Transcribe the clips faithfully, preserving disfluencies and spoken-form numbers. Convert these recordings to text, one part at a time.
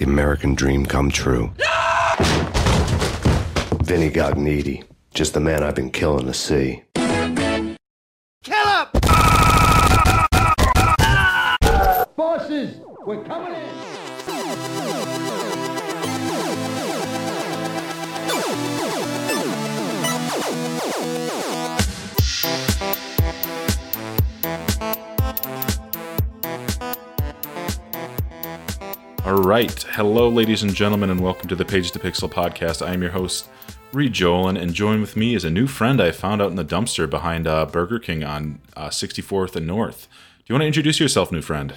the American dream come true. No! Vinny got needy. Just the man I've been killing to see. Kill him! Bosses, we're coming in! All right. Hello, ladies and gentlemen, and welcome to the Page to Pixel podcast. I am your host, Reed Jolin, and joined with me is a new friend I found out in the dumpster behind uh, Burger King on uh, sixty-fourth and North. Do you want to introduce yourself, new friend?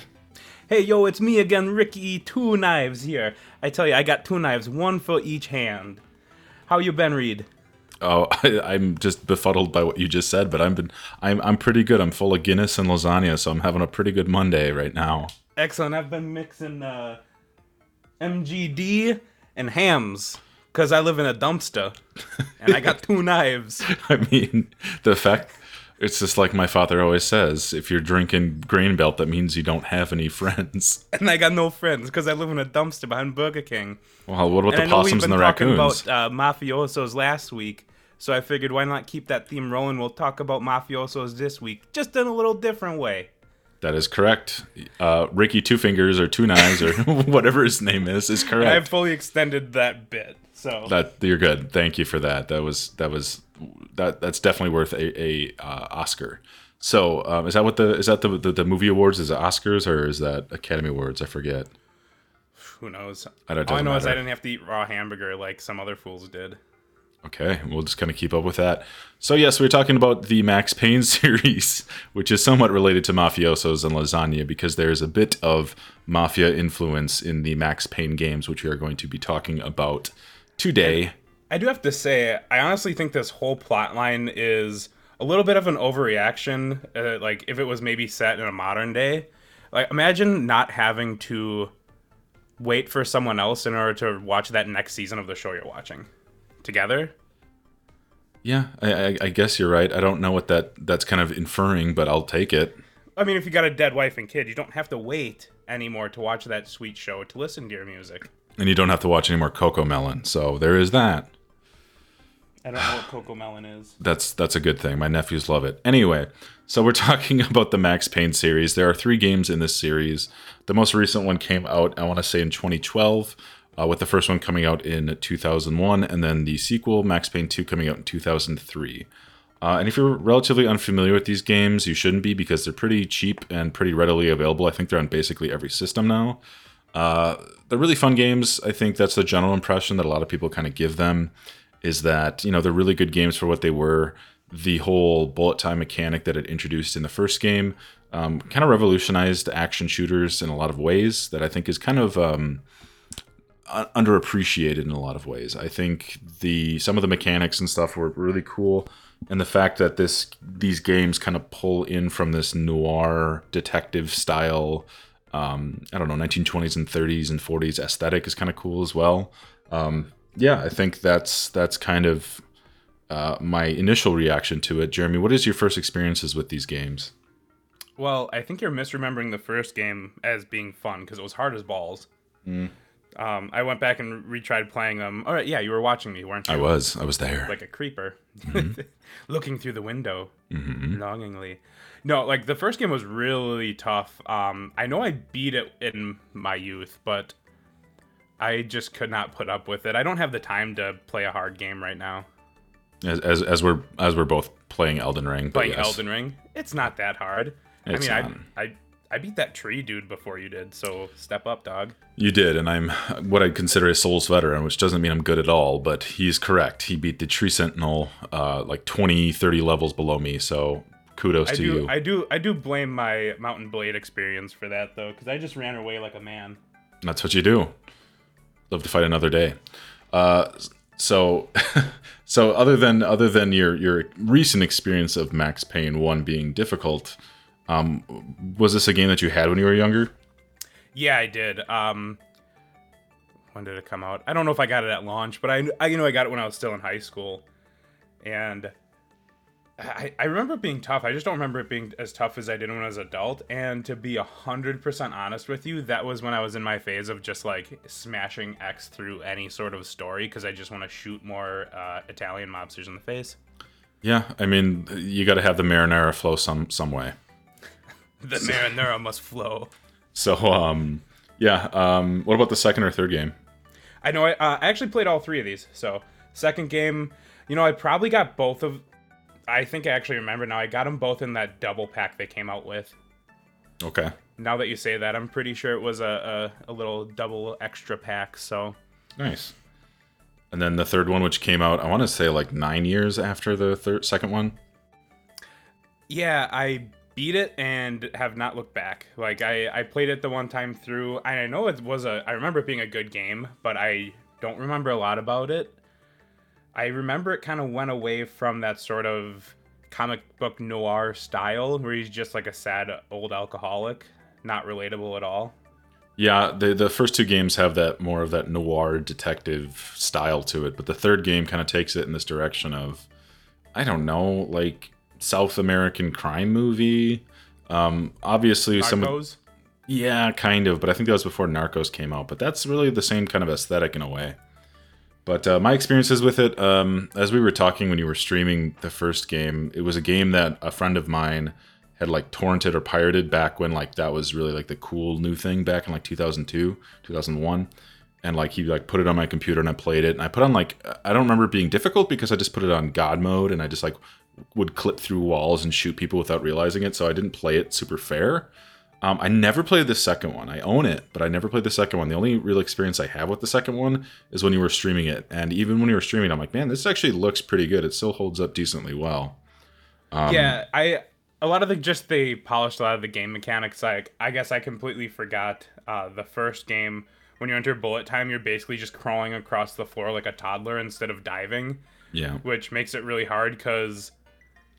Hey, yo, it's me again, Ricky Two Knives here. I tell you, I got two knives, one for each hand. How you been, Reed? Oh, I, I'm just befuddled by what you just said, but I've been, I'm, I'm pretty good. I'm full of Guinness and lasagna, so I'm having a pretty good Monday right now. Excellent. I've been mixing... Uh... M G D and hams, because I live in a dumpster, and I got two knives. I mean, the fact, it's just like my father always says, if you're drinking Grain Belt, that means you don't have any friends. And I got no friends, because I live in a dumpster behind Burger King. Well, what about and the possums and the raccoons? I know we've been talking about uh, mafiosos last week, so I figured why not keep that theme rolling? We'll talk about mafiosos this week, just in a little different way. That is correct. Uh, Ricky Two Fingers or Two Knives or whatever his name is is correct. I fully extended that bit, so that you're good. Thank you for that. That was that was that that's definitely worth a, a uh, Oscar. So um, is that what the is that the, the the movie awards? Is it Oscars or is that Academy Awards? I forget. Who knows? I don't. All I know matter. Is I didn't have to eat raw hamburger like some other fools did. Okay, we'll just kind of keep up with that. So yes, we're talking about the Max Payne series, which is somewhat related to mafiosos and lasagna because there is a bit of mafia influence in the Max Payne games, which we are going to be talking about today. I do have to say, I honestly think this whole plot line is a little bit of an overreaction. Uh, like if it was maybe set in a modern day, like imagine not having to wait for someone else in order to watch that next season of the show you're watching. Together? Yeah, I, I, I guess you're right. I don't know what that that's kind of inferring, but I'll take it. I mean, if you got a dead wife and kid, you don't have to wait anymore to watch that sweet show to listen to your music. And you don't have to watch any more Cocomelon, so there is that. I don't know what Cocomelon is. That's that's a good thing. My nephews love it. Anyway, so we're talking about the Max Payne series. There are three games in this series. The most recent one came out, I want to say, in twenty twelve. Uh, with the first one coming out in two thousand one, and then the sequel, Max Payne two, coming out in two thousand three. Uh, and if you're relatively unfamiliar with these games, you shouldn't be because they're pretty cheap and pretty readily available. I think they're on basically every system now. Uh, they're really fun games. I think that's the general impression that a lot of people kind of give them, is that, you know, they're really good games for what they were. The whole bullet time mechanic that it introduced in the first game um, kind of revolutionized action shooters in a lot of ways that I think is kind of... Um, underappreciated in a lot of ways. I think the some of the mechanics and stuff were really cool, and the fact that this these games kind of pull in from this noir detective style, um, I don't know, nineteen twenties and thirties and forties aesthetic is kind of cool as well. Um, yeah, I think that's that's kind of uh, my initial reaction to it. Jeremy, what is your first experiences with these games? Well, I think you're misremembering the first game as being fun because it was hard as balls. Mm. Um, I went back and retried playing them. All right, yeah, you were watching me, weren't you? I was. I was there. Like a creeper. Mm-hmm. Looking through the window. Mm-hmm. Longingly. No, like, the first game was really tough. Um, I know I beat it in my youth, but I just could not put up with it. I don't have the time to play a hard game right now. As as, as we're as we're both playing Elden Ring. But playing yes. Elden Ring? It's not that hard. It's I mean, not. I... I I beat that tree dude before you did, so step up, dog. You did, and I'm what I'd consider a Souls veteran, which doesn't mean I'm good at all, but he's correct. He beat the tree sentinel uh, like twenty, thirty levels below me, so kudos I to do, you. I do I do blame my Mountain Blade experience for that, though, because I just ran away like a man. That's what you do. Love to fight another day. Uh, so so other than other than your, your recent experience of Max Payne one being difficult... Um, was this a game that you had when you were younger? Yeah, I did. Um, when did it come out? I don't know if I got it at launch, but I, I, you know, I got it when I was still in high school, and I, I remember it being tough. I just don't remember it being as tough as I did when I was an adult. And to be one hundred percent honest with you, that was when I was in my phase of just, like, smashing X through any sort of story because I just want to shoot more uh, Italian mobsters in the face. Yeah, I mean, you got to have the marinara flow some some way. The so, marinara must flow. So, um, yeah, um, what about the second or third game? I know I, uh, I actually played all three of these. So, second game, you know, I probably got both of... I think I actually remember now. I got them both in that double pack they came out with. Okay. Now that you say that, I'm pretty sure it was a, a, a little double extra pack, so. Nice. And then the third one, which came out, I want to say like nine years after the third, second one. Yeah, I beat it and have not looked back. Like, I, I played it the one time through, and I know it was a... I remember it being a good game, but I don't remember a lot about it. I remember it kind of went away from that sort of comic book noir style where he's just like a sad old alcoholic, not relatable at all. Yeah, the the first two games have that more of that noir detective style to it, but the third game kind of takes it in this direction of, I don't know, like South American crime movie. Um, obviously, Narcos? some of, yeah, kind of, but I think that was before Narcos came out. But that's really the same kind of aesthetic in a way. But uh, my experiences with it, um, as we were talking when you were streaming the first game, it was a game that a friend of mine had like torrented or pirated back when like that was really like the cool new thing back in like two thousand two, two thousand one. And like he like put it on my computer and I played it. And I put on like, I don't remember it being difficult because I just put it on God mode and I just like would clip through walls and shoot people without realizing it. So I didn't play it super fair. Um, I never played the second one. I own it, but I never played the second one. The only real experience I have with the second one is when you were streaming it. And even when you were streaming, I'm like, man, this actually looks pretty good. It still holds up decently well. Um, yeah, I a lot of the just they polished a lot of the game mechanics. Like, I guess I completely forgot uh, the first game. When you enter bullet time, you're basically just crawling across the floor like a toddler instead of diving. Yeah, which makes it really hard because...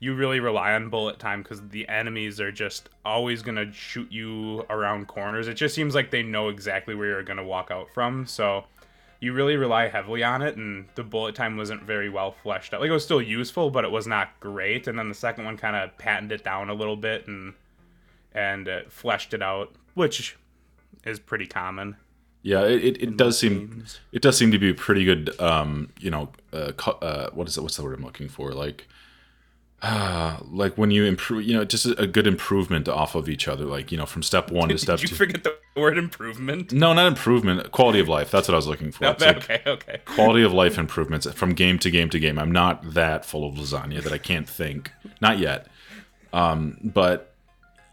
you really rely on bullet time because the enemies are just always going to shoot you around corners. It just seems like they know exactly where you're going to walk out from. So you really rely heavily on it. And the bullet time wasn't very well fleshed out. Like, it was still useful, but it was not great. And then the second one kind of patented it down a little bit and and uh, fleshed it out, which is pretty common. Yeah, it, it does seem games. It does seem to be a pretty good, um, you know, uh, uh, what is it? What's the word I'm looking for? Like, Uh, like when you improve, you know, just a good improvement off of each other. Like, you know, from step one to step two. Did you forget the word improvement? No, not improvement. Quality of life. That's what I was looking for. No, okay, like okay. Quality of life improvements from game to game to game. I'm not that full of lasagna that I can't think. Not yet. Um, but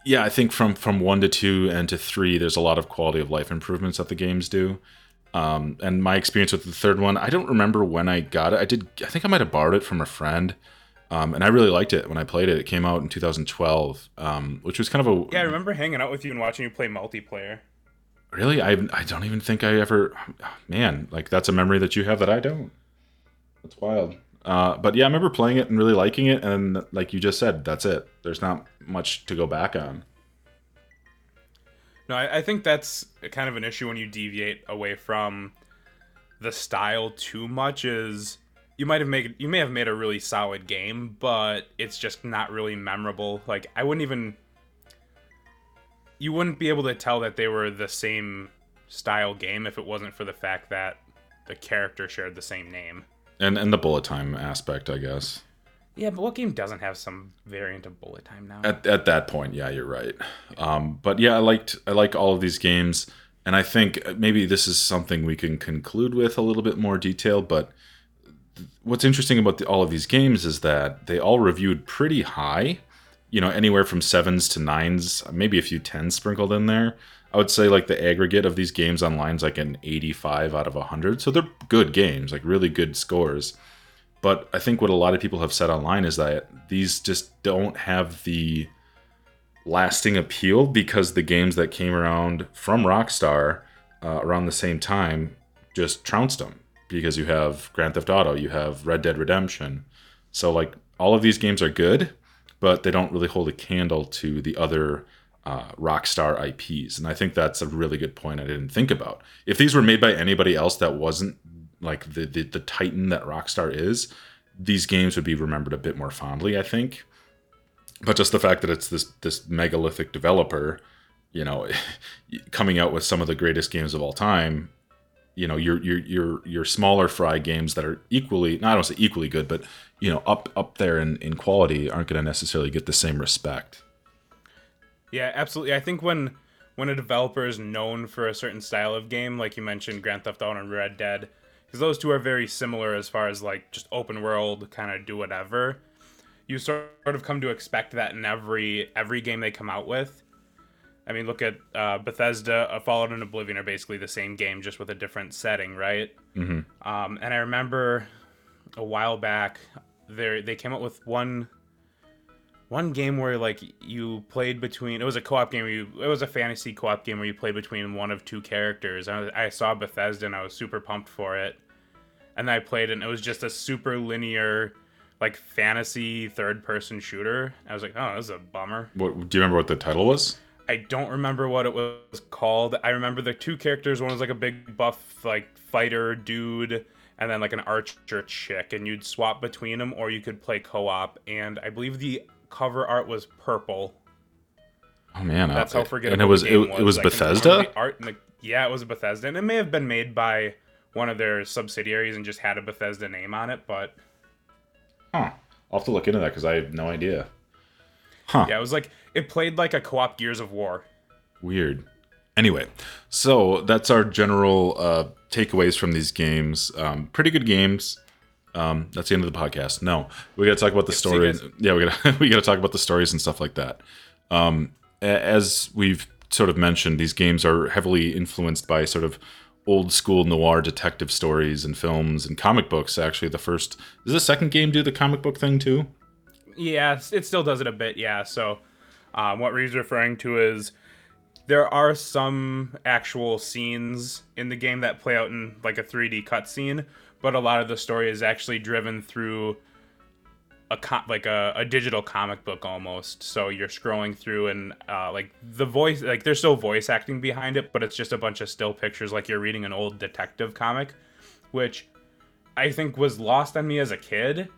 yeah, I think from, from one to two and to three, there's a lot of quality of life improvements that the games do. Um, and my experience with the third one, I don't remember when I got it. I did. I think I might have borrowed it from a friend. Um, and I really liked it when I played it. It came out in two thousand twelve, um, which was kind of a... Yeah, I remember hanging out with you and watching you play multiplayer. Really? I I don't even think I ever... Man, like that's a memory that you have that I don't. That's wild. Uh, but yeah, I remember playing it and really liking it. And like you just said, that's it. There's not much to go back on. No, I, I think that's kind of an issue when you deviate away from the style too much is... You might have made you may have made a really solid game, but it's just not really memorable. Like I wouldn't even you wouldn't be able to tell that they were the same style game if it wasn't for the fact that the character shared the same name. And and the bullet time aspect, I guess. Yeah, but what game doesn't have some variant of bullet time now? At at that point, yeah, you're right. Um, but yeah, I liked I like all of these games, and I think maybe this is something we can conclude with a little bit more detail, but what's interesting about the, all of these games is that they all reviewed pretty high, you know, anywhere from sevens to nines, maybe a few tens sprinkled in there. I would say like the aggregate of these games online is like an eighty-five out of one hundred. So they're good games, like really good scores. But I think what a lot of people have said online is that these just don't have the lasting appeal because the games that came around from Rockstar uh, around the same time just trounced them. Because you have Grand Theft Auto, you have Red Dead Redemption. So, like, all of these games are good, but they don't really hold a candle to the other uh, Rockstar I Ps. And I think that's a really good point I didn't think about. If these were made by anybody else that wasn't, like, the, the, the titan that Rockstar is, these games would be remembered a bit more fondly, I think. But just the fact that it's this this megalithic developer, you know, coming out with some of the greatest games of all time, you know, your your your your smaller fry games that are equally, not I don't say equally good, but you know, up up there in, in quality aren't going to necessarily get the same respect. Yeah, absolutely. I think when when a developer is known for a certain style of game, like you mentioned, Grand Theft Auto and Red Dead, because those two are very similar as far as like just open world, kind of do whatever. You sort of come to expect that in every every game they come out with. I mean, look at uh, Bethesda, Fallout and Oblivion are basically the same game, just with a different setting, right? Mm-hmm. Um, and I remember a while back, they they came out with one one game where like you played between. It was a co-op game. Where you, it was a fantasy co-op game where you played between one of two characters. I, I saw Bethesda and I was super pumped for it, and then I played it and it was just a super linear, like fantasy third-person shooter. I was like, oh, this is a bummer. What, do you remember what the title was? I don't remember what it was called. I remember the two characters. One was like a big buff, like fighter dude, and then like an archer chick, and you'd swap between them, or you could play co-op. And I believe the cover art was purple. Oh man, that's I, how forgettable. And it was it, was. it was like, Bethesda. The art and the, yeah, it was Bethesda, and it may have been made by one of their subsidiaries and just had a Bethesda name on it. But huh, I'll have to look into that because I have no idea. Huh. Yeah, it was like, it played like a co-op Gears of War. Weird. Anyway, so that's our general uh, takeaways from these games. Um, pretty good games. Um, that's the end of the podcast. No, we got to talk about the story. Yeah, we got we got to talk about the stories and stuff like that. Um, as we've sort of mentioned, these games are heavily influenced by sort of old school noir detective stories and films and comic books. Actually, the first is the second game do the comic book thing too. Yeah, it still does it a bit, yeah. So um, what Reeves referring to is there are some actual scenes in the game that play out in like a three D cutscene, but a lot of the story is actually driven through a com- like a, a digital comic book almost. So you're scrolling through and uh, like the voice, like there's still voice acting behind it, but it's just a bunch of still pictures like you're reading an old detective comic, which I think was lost on me as a kid.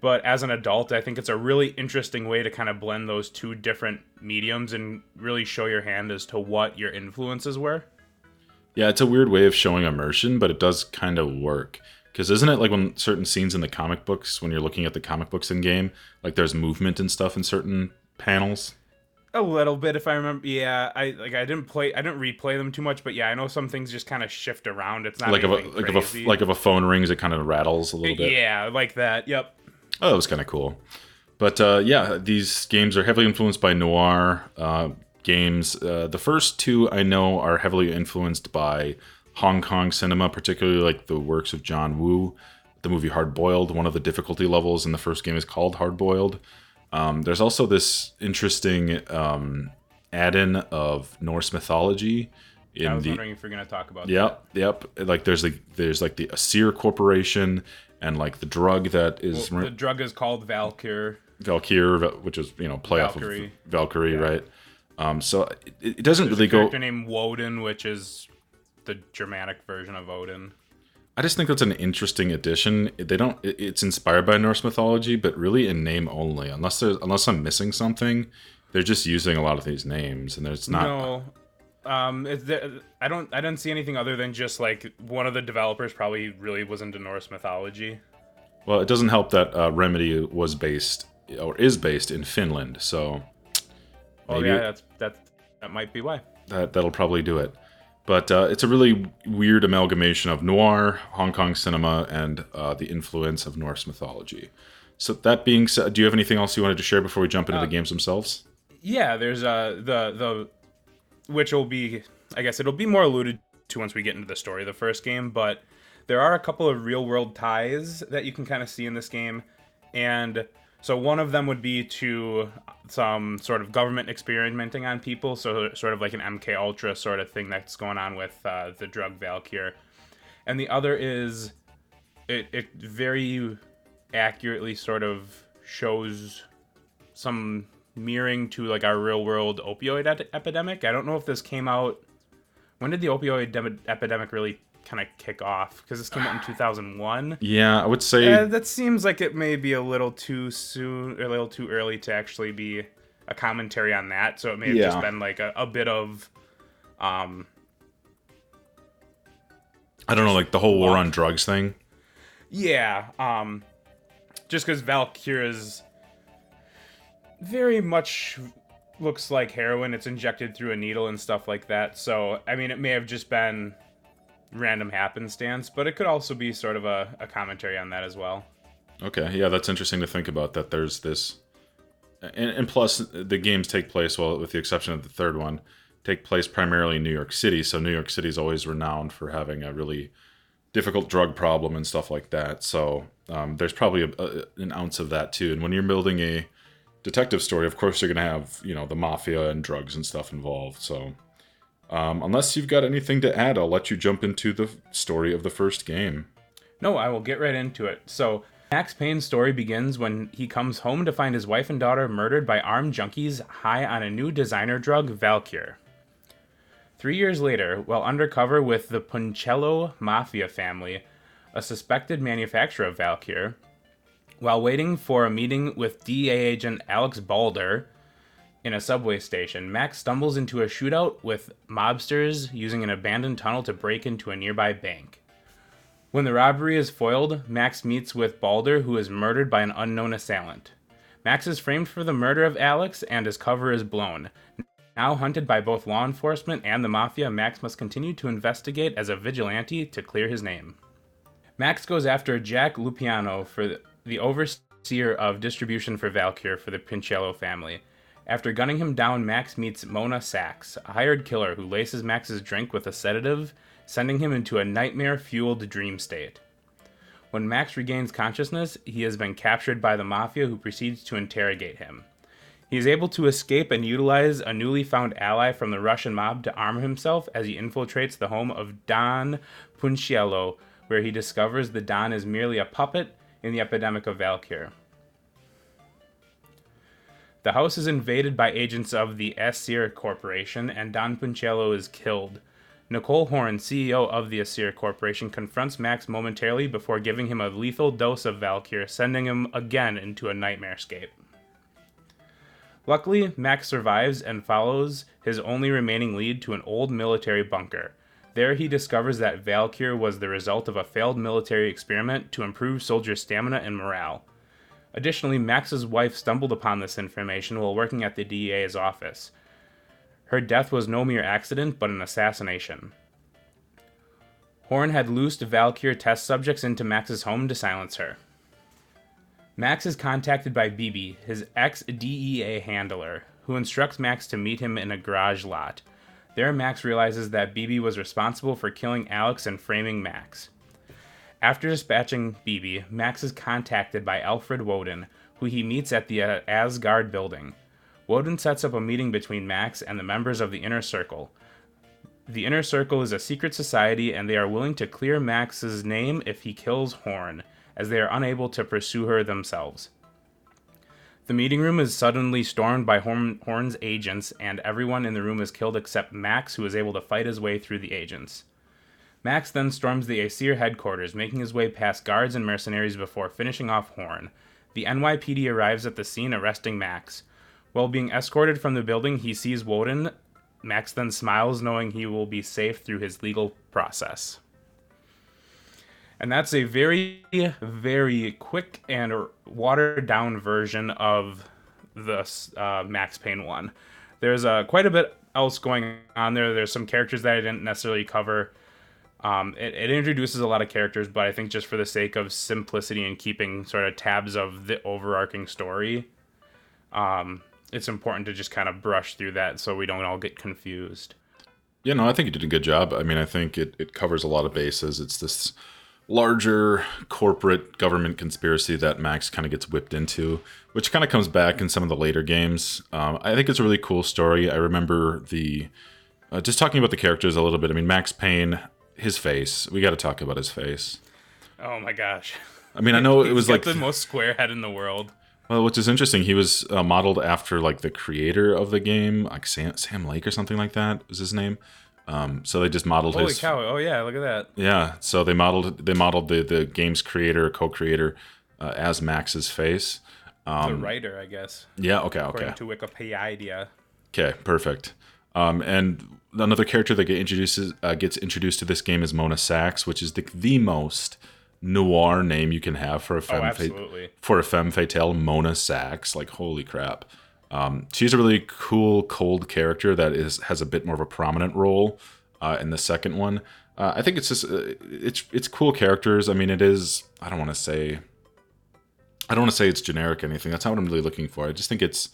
But as an adult, I think it's a really interesting way to kind of blend those two different mediums and really show your hand as to what your influences were. Yeah, it's a weird way of showing immersion, but it does kind of work. Because isn't it like when certain scenes in the comic books, when you're looking at the comic books in-game, like there's movement and stuff in certain panels? A little bit, if I remember. Yeah, I like I didn't play, I didn't replay them too much, but yeah, I know some things just kind of shift around. It's not like if a, like if a like if a phone rings, it kind of rattles a little bit. Yeah, like that. Yep. Oh, that was kind of cool. But uh, yeah, these games are heavily influenced by noir uh, games. Uh, the first two I know are heavily influenced by Hong Kong cinema, particularly like the works of John Woo. The movie Hard Boiled, one of the difficulty levels in the first game is called Hard Boiled. Um, there's also this interesting um, add-in of Norse mythology. In I was the, wondering if you're going to talk about yep, that. Yep, yep. Like there's like there's like the Aesir Corporation. And like the drug that is well, the drug is called Valkyr. Valkyr, which is you know playoff Valkyrie. of Valkyrie, yeah. right? Um, so it, it doesn't There's really a go. Character named Woden, which is the Germanic version of Odin. I just think that's an interesting addition. They don't. It, it's inspired by Norse mythology, but really in name only. Unless there's, unless I'm missing something, they're just using a lot of these names, and there's not. No. Um, is there, I don't, I didn't see anything other than just like one of the developers probably really was into Norse mythology. Well, it doesn't help that uh, Remedy was based or is based in Finland, so. Oh yeah, that's that. That might be why. That that'll probably do it, but uh, it's a really weird amalgamation of noir, Hong Kong cinema, and uh, the influence of Norse mythology. So that being said, do you have anything else you wanted to share before we jump into uh, the games themselves? Yeah, there's uh the the. Which will be, I guess it'll be more alluded to once we get into the story of the first game, but there are a couple of real-world ties that you can kind of see in this game. And so one of them would be to some sort of government experimenting on people, so sort of like an M K Ultra sort of thing that's going on with uh, the drug Valkyr. And the other is, it, it very accurately sort of shows some mirroring to like our real world opioid epidemic. I don't know if this came out. When did the opioid de- epidemic really kind of kick off? Because this came out in two thousand one. Yeah, I would say... Yeah, that seems like it may be a little too soon, a little too early to actually be a commentary on that. So it may have yeah. just been like a, a bit of... Um, I don't know, like the whole war on drugs thing? Yeah. Um, just because Valkyr is very much... looks like heroin. It's injected through a needle and stuff like that. So, I mean, it may have just been random happenstance, but it could also be sort of a, a commentary on that as well. Okay, yeah, that's interesting to think about, that there's this... And, and plus, the games take place, well, with the exception of the third one, take place primarily in New York City. So New York City is always renowned for having a really difficult drug problem and stuff like that. So um, there's probably a, a, an ounce of that, too. And when you're building a detective story, of course you're gonna have, you know, the mafia and drugs and stuff involved. So um unless you've got anything to add, I'll let you jump into the story of the first game. No, I will get right into it. So Max Payne's story begins when he comes home to find his wife and daughter murdered by armed junkies high on a new designer drug, Valkyr. Three years later, while undercover with the Punchinello mafia family, a suspected manufacturer of Valkyr, while waiting for a meeting with D E A agent Alex Balder in a subway station, Max stumbles into a shootout with mobsters using an abandoned tunnel to break into a nearby bank. When the robbery is foiled, Max meets with Balder, who is murdered by an unknown assailant. Max is framed for the murder of Alex, and his cover is blown. Now hunted by both law enforcement and the mafia, Max must continue to investigate as a vigilante to clear his name. Max goes after Jack Lupiano for... the the overseer of distribution for Valkyr for the Punchinello family. After gunning him down, Max meets Mona Sax, a hired killer who laces Max's drink with a sedative, sending him into a nightmare-fueled dream state. When Max regains consciousness, he has been captured by the mafia, who proceeds to interrogate him. He is able to escape and utilize a newly found ally from the Russian mob to arm himself as he infiltrates the home of Don Punchinello, where he discovers the Don is merely a puppet in the epidemic of Valkyr. The house is invaded by agents of the Aesir Corporation, and Don Punchinello is killed. Nicole Horne, C E O of the Aesir Corporation, confronts Max momentarily before giving him a lethal dose of Valkyr, sending him again into a nightmarescape. Luckily, Max survives and follows his only remaining lead to an old military bunker. There he discovers that Valkyr was the result of a failed military experiment to improve soldiers' stamina and morale. Additionally, Max's wife stumbled upon this information while working at the D E A's office. Her death was no mere accident, but an assassination. Horn had loosed Valkyr test subjects into Max's home to silence her. Max is contacted by B B, his ex-D E A handler, who instructs Max to meet him in a garage lot. There, Max realizes that B B was responsible for killing Alex and framing Max. After dispatching B B, Max is contacted by Alfred Woden, who he meets at the Asgard building. Woden sets up a meeting between Max and the members of the Inner Circle. The Inner Circle is a secret society, and they are willing to clear Max's name if he kills Horn, as they are unable to pursue her themselves. The meeting room is suddenly stormed by Horn's agents, and everyone in the room is killed except Max, who is able to fight his way through the agents. Max then storms the Aesir headquarters, making his way past guards and mercenaries before finishing off Horn. The N Y P D arrives at the scene, arresting Max. While being escorted from the building, he sees Woden. Max then smiles, knowing he will be safe through his legal process. And that's a very, very quick and watered-down version of the uh, Max Payne one. There's uh, quite a bit else going on there. There's some characters that I didn't necessarily cover. Um, it, it introduces a lot of characters, but I think just for the sake of simplicity and keeping sort of tabs of the overarching story, um, it's important to just kind of brush through that so we don't all get confused. Yeah, no, I think you did a good job. I mean, I think it, it covers a lot of bases. It's this larger corporate government conspiracy that Max kind of gets whipped into, which kind of comes back in some of the later games. Um, I think it's a really cool story. I remember the uh, just talking about the characters a little bit. I mean, Max Payne, his face. We got to talk about his face. Oh my gosh! I mean, I know it was got like the most square head in the world. Well, which is interesting. He was uh, modeled after like the creator of the game, like Sam, Sam Lake or something like that was his name. Um, so they just modeled Holy his. Holy cow! Oh yeah, look at that. Yeah, so they modeled they modeled the the game's creator, co-creator, uh, as Max's face. Um, the writer, I guess. Yeah. Okay. According okay. to Wikipedia. Okay. Perfect. Um, and another character that get introduces uh, gets introduced to this game is Mona Sax, which is the the most noir name you can have for a femme. Oh, absolutely. Fa- for a femme fatale, Mona Sax. Like, holy crap. Um, she's a really cool, cold character that is has a bit more of a prominent role uh, in the second one. Uh, I think it's just uh, it's it's cool characters. I mean, it is. I don't want to say. I don't want to say it's generic or anything. That's not what I'm really looking for. I just think it's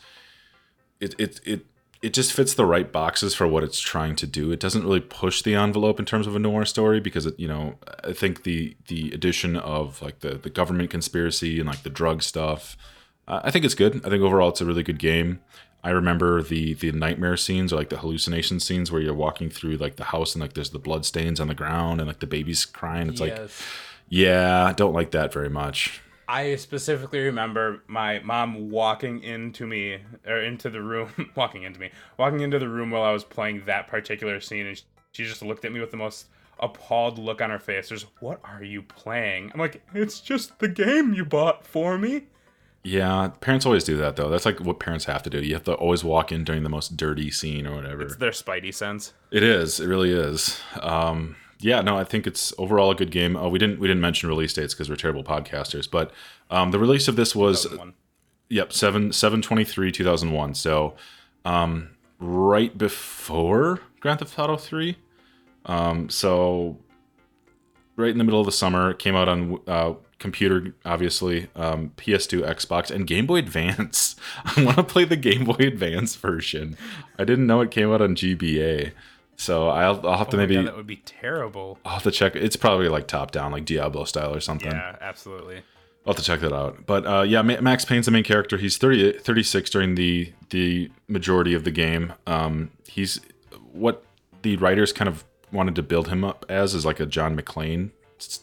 it it it it just fits the right boxes for what it's trying to do. It doesn't really push the envelope in terms of a noir story because it, you know, I think the the addition of like the the government conspiracy and like the drug stuff. I think it's good. I think overall it's a really good game. I remember the the nightmare scenes or like the hallucination scenes where you're walking through like the house and like there's the blood stains on the ground and like the baby's crying. It's yes. like, yeah, I don't like that very much. I specifically remember my mom walking into me or into the room, walking into me, walking into the room while I was playing that particular scene, and she just looked at me with the most appalled look on her face. There's, what are you playing? I'm like, it's just the game you bought for me. Yeah, parents always do that, though. That's like what parents have to do. You have to always walk in during the most dirty scene or whatever. It's their spidey sense. It is. It really is. Um, yeah, no, I think it's overall a good game. Oh, we didn't we didn't mention release dates because we're terrible podcasters, but um, the release of this was yep seven twenty-three two thousand one. So um, right before Grand Theft Auto three. Um, so right in the middle of the summer, it came out on. Uh, Computer, obviously, um, P S two, Xbox, and Game Boy Advance. I want to play the Game Boy Advance version. I didn't know it came out on G B A, so I'll, I'll have oh to maybe. God, that would be terrible. I'll have to check. It's probably like top down, like Diablo style or something. Yeah, absolutely. I'll have to check that out. But uh, yeah, Max Payne's the main character. He's thirty, thirty-six during the the majority of the game. Um, he's what the writers kind of wanted to build him up as is like a John McClane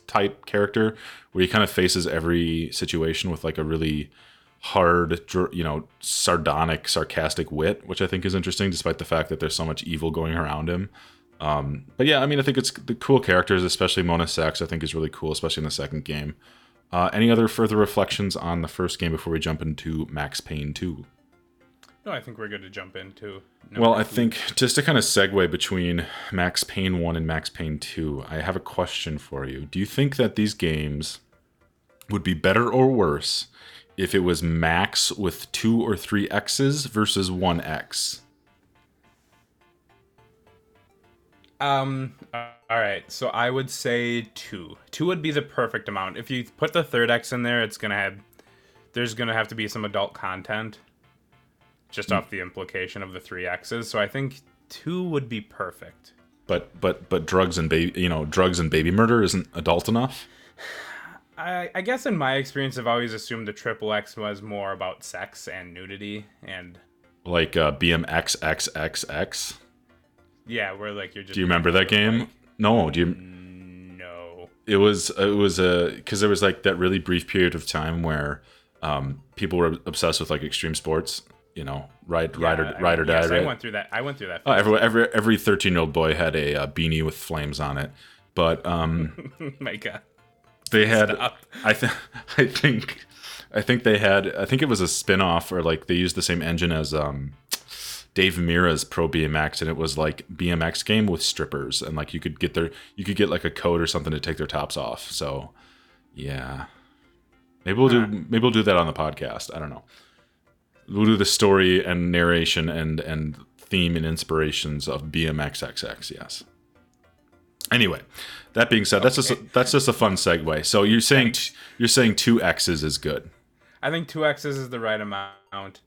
type character where he kind of faces every situation with like a really hard, you know, sardonic, sarcastic wit, which I think is interesting despite the fact that there's so much evil going around him. Um, but yeah, I mean, I think it's the cool characters, especially Mona Sax, I think is really cool, especially in the second game. Uh, any other further reflections on the first game before we jump into Max Payne two? No, I think we're good to jump into. No well, I think just to kind of segue between Max Payne one and Max Payne two, I have a question for you. Do you think that these games would be better or worse if it was Max with two or three X's versus one X? Um. Uh, all right. So I would say two. Two would be the perfect amount. If you put the third X in there, it's gonna have. There's gonna have to be some adult content. Just off the implication of the three X's, so I think two would be perfect. But but but drugs and baby, you know, drugs and baby murder isn't adult enough. I I guess in my experience, I've always assumed the triple X was more about sex and nudity and like uh, B M X X X X. Yeah, where like you're just. Do you remember that game? Like, no. Do you? No. It was it was a because there was like that really brief period of time where um, people were obsessed with like extreme sports. You know, ride, yeah, ride or ride or die. Yes, right? I went through that. I went through that. Oh, every every every thirteen-year-old boy had a uh, beanie with flames on it. But um, my God, they had. Stop. I think I think I think they had. I think it was a spinoff, or like they used the same engine as um, Dave Mira's Pro B M X, and it was like B M X game with strippers, and like you could get their, you could get like a coat or something to take their tops off. So, yeah, maybe we'll huh. do maybe we'll do that on the podcast. I don't know. We'll do the story and narration and, and theme and inspirations of B M X X X, yes. Anyway, that being said, okay. that's just a, that's just a fun segue. So you're saying t- you're saying two X's is good. I think two X's is the right amount.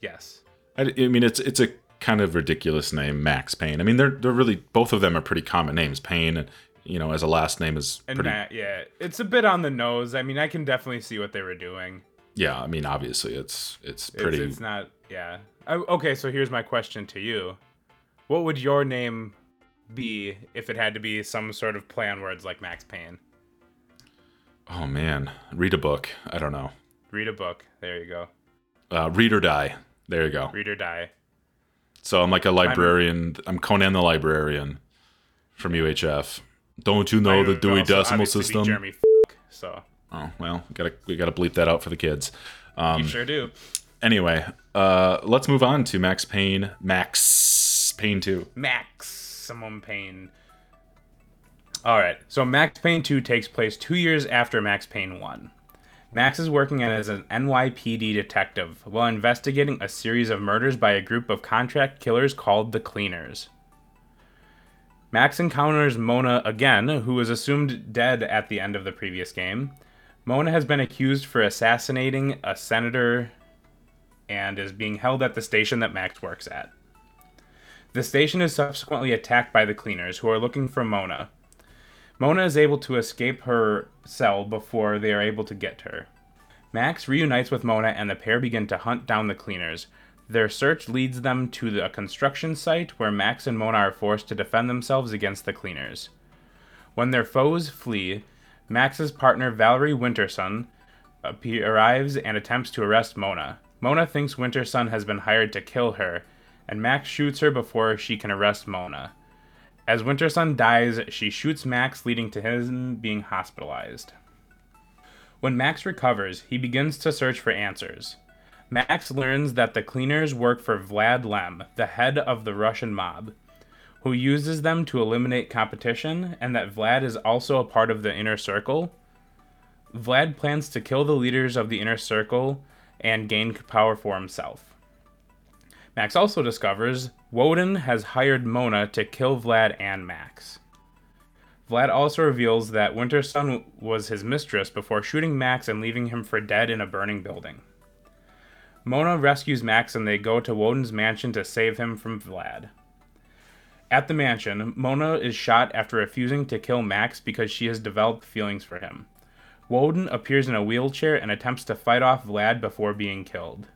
Yes. I, I mean, it's it's a kind of ridiculous name, Max Payne. I mean, they're they're really both of them are pretty common names. Payne, you know, as a last name is pretty. And Matt, yeah, it's a bit on the nose. I mean, I can definitely see what they were doing. Yeah, I mean, obviously, it's it's pretty... It's, it's not... Yeah. I, okay, so here's my question to you. What would your name be if it had to be some sort of play on words like Max Payne? Oh, man. Read a book. I don't know. Read a book. There you go. Uh, read or die. There you go. Read or die. So I'm like a librarian. I'm, I'm Conan the Librarian. from U H F. Don't you know the Dewey Decimal System? Jeremy f- so. Oh well, we gotta we gotta bleep that out for the kids. Um, you sure do. Anyway, uh, let's move on to Max Payne. Max Payne two. Maximum Payne. All right. So Max Payne two takes place two years after Max Payne one. Max is working as an N Y P D detective while investigating a series of murders by a group of contract killers called the Cleaners. Max encounters Mona again, who is assumed dead at the end of the previous game. Mona has been accused for assassinating a senator and is being held at the station that Max works at. The station is subsequently attacked by the Cleaners, who are looking for Mona. Mona is able to escape her cell before they are able to get her. Max reunites with Mona and the pair begin to hunt down the Cleaners. Their search leads them to a construction site where Max and Mona are forced to defend themselves against the Cleaners. When their foes flee, Max's partner Valerie Winterson arrives and attempts to arrest Mona. Mona thinks Winterson has been hired to kill her, and Max shoots her before she can arrest Mona. As Winterson dies, she shoots Max, leading to him being hospitalized. When Max recovers, he begins to search for answers. Max learns that the Cleaners work for Vlad Lem, the head of the Russian mob, who uses them to eliminate competition, and that Vlad is also a part of the Inner Circle. Vlad plans to kill the leaders of the Inner Circle and gain power for himself. Max also discovers Woden has hired Mona to kill Vlad and Max. Vlad also reveals that Winterson was his mistress before shooting Max and leaving him for dead in a burning building. Mona rescues Max and they go to Woden's mansion to save him from Vlad. At the mansion, Mona is shot after refusing to kill Max because she has developed feelings for him. Woden appears in a wheelchair and attempts to fight off Vlad before being killed.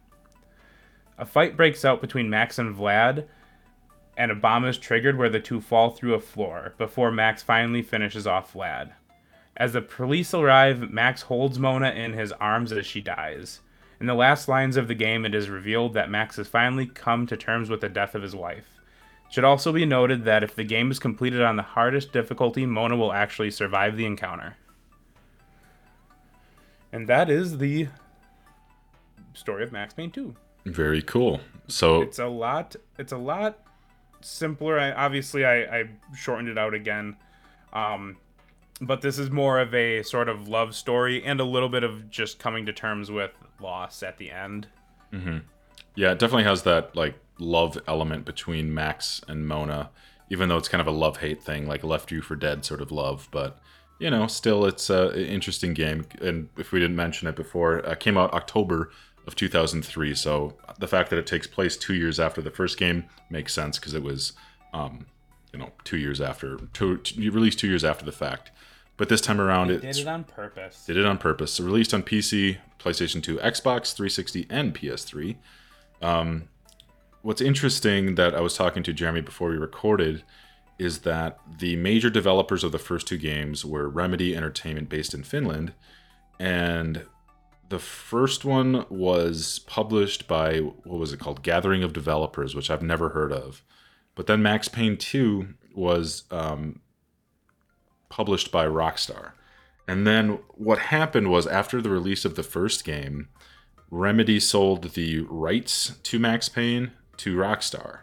A fight breaks out between Max and Vlad, and a bomb is triggered where the two fall through a floor, before Max finally finishes off Vlad. As the police arrive, Max holds Mona in his arms as she dies. In the last lines of the game, it is revealed that Max has finally come to terms with the death of his wife. It should also be noted that if the game is completed on the hardest difficulty, Mona will actually survive the encounter. And that is the story of Max Payne two. Very cool. So it's a lot. It's a lot simpler. I, obviously, I, I shortened it out again, um, but this is more of a sort of love story and a little bit of just coming to terms with loss at the end. Mm-hmm. Yeah, it definitely has that like love element between Max and Mona, even though it's kind of a love-hate thing, like left you for dead sort of love. But you know, still, it's an interesting game. And if we didn't mention it before, it came out October of two thousand three, so the fact that it takes place two years after the first game makes sense because it was, um, you know, two years after, two, two, released two years after the fact. But this time around, it did it on purpose. Did it on purpose. So released on P C, PlayStation two, Xbox three sixty, and P S three. Um, what's interesting that I was talking to Jeremy before we recorded is that the major developers of the first two games were Remedy Entertainment, based in Finland, and the first one was published by, what was it called? Gathering of Developers, which I've never heard of. But then Max Payne two was um, published by Rockstar. And then what happened was, after the release of the first game, Remedy sold the rights to Max Payne to Rockstar,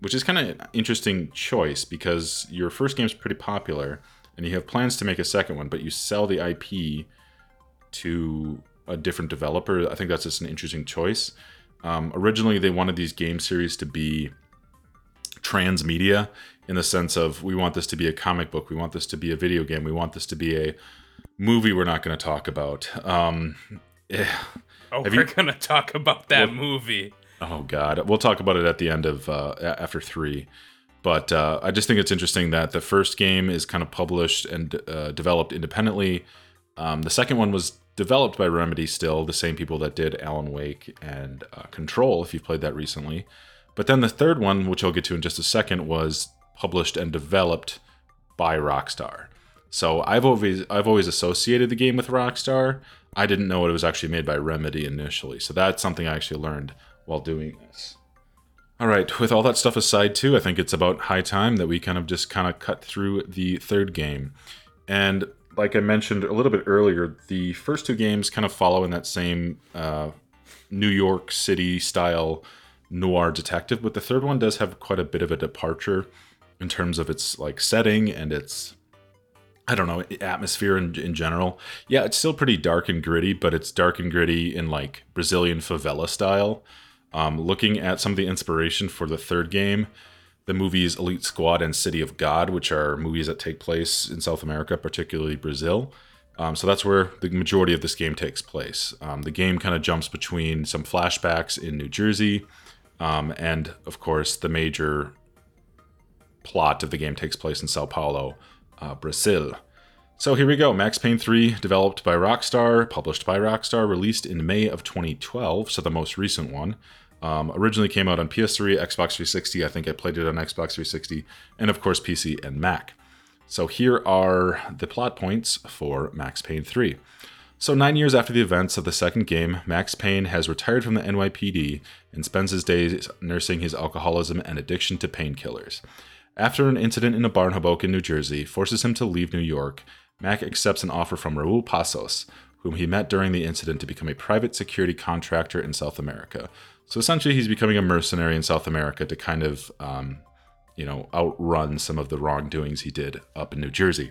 which is kind of an interesting choice because your first game's pretty popular and you have plans to make a second one, but you sell the I P to a different developer. I think that's just an interesting choice. Um, originally, they wanted these game series to be transmedia in the sense of, we want this to be a comic book, we want this to be a video game, we want this to be a movie we're not going to talk about. Um, yeah. Oh, Have we're you... going to talk about that well, movie. Oh, God. We'll talk about it at the end of, uh, after three. But uh, I just think it's interesting that the first game is kind of published and uh, developed independently. Um, the second one was developed by Remedy still, the same people that did Alan Wake and uh, Control, if you've played that recently. But then the third one, which I'll get to in just a second, was published and developed by Rockstar. So I've always I've always associated the game with Rockstar. I didn't know it was actually made by Remedy initially. So that's something I actually learned while doing this. All right, with all that stuff aside too, I think it's about high time that we kind of just kind of cut through the third game. And like I mentioned a little bit earlier, the first two games kind of follow in that same uh, New York City style noir detective, but the third one does have quite a bit of a departure in terms of its like setting and its, I don't know, atmosphere in, in general. Yeah, it's still pretty dark and gritty, but it's dark and gritty in like Brazilian favela style. Um, looking at some of the inspiration for the third game, the movies Elite Squad and City of God, which are movies that take place in South America, particularly Brazil. Um, so that's where the majority of this game takes place. Um, the game kind of jumps between some flashbacks in New Jersey, um, and of course the major plot of the game takes place in Sao Paulo, uh, Brazil. So here we go. Max Payne three, developed by Rockstar, published by Rockstar, released in May of twenty twelve, so the most recent one. Um, originally came out on P S three, Xbox three sixty. I think I played it on Xbox three sixty, and of course P C and Mac. So here are the plot points for Max Payne three. So nine years after the events of the second game, Max Payne has retired from the N Y P D and spends his days nursing his alcoholism and addiction to painkillers. After an incident in a bar in Hoboken, New Jersey, forces him to leave New York, Mac accepts an offer from Raul Passos, whom he met during the incident, to become a private security contractor in South America. So essentially, he's becoming a mercenary in South America to kind of, um, you know, outrun some of the wrongdoings he did up in New Jersey.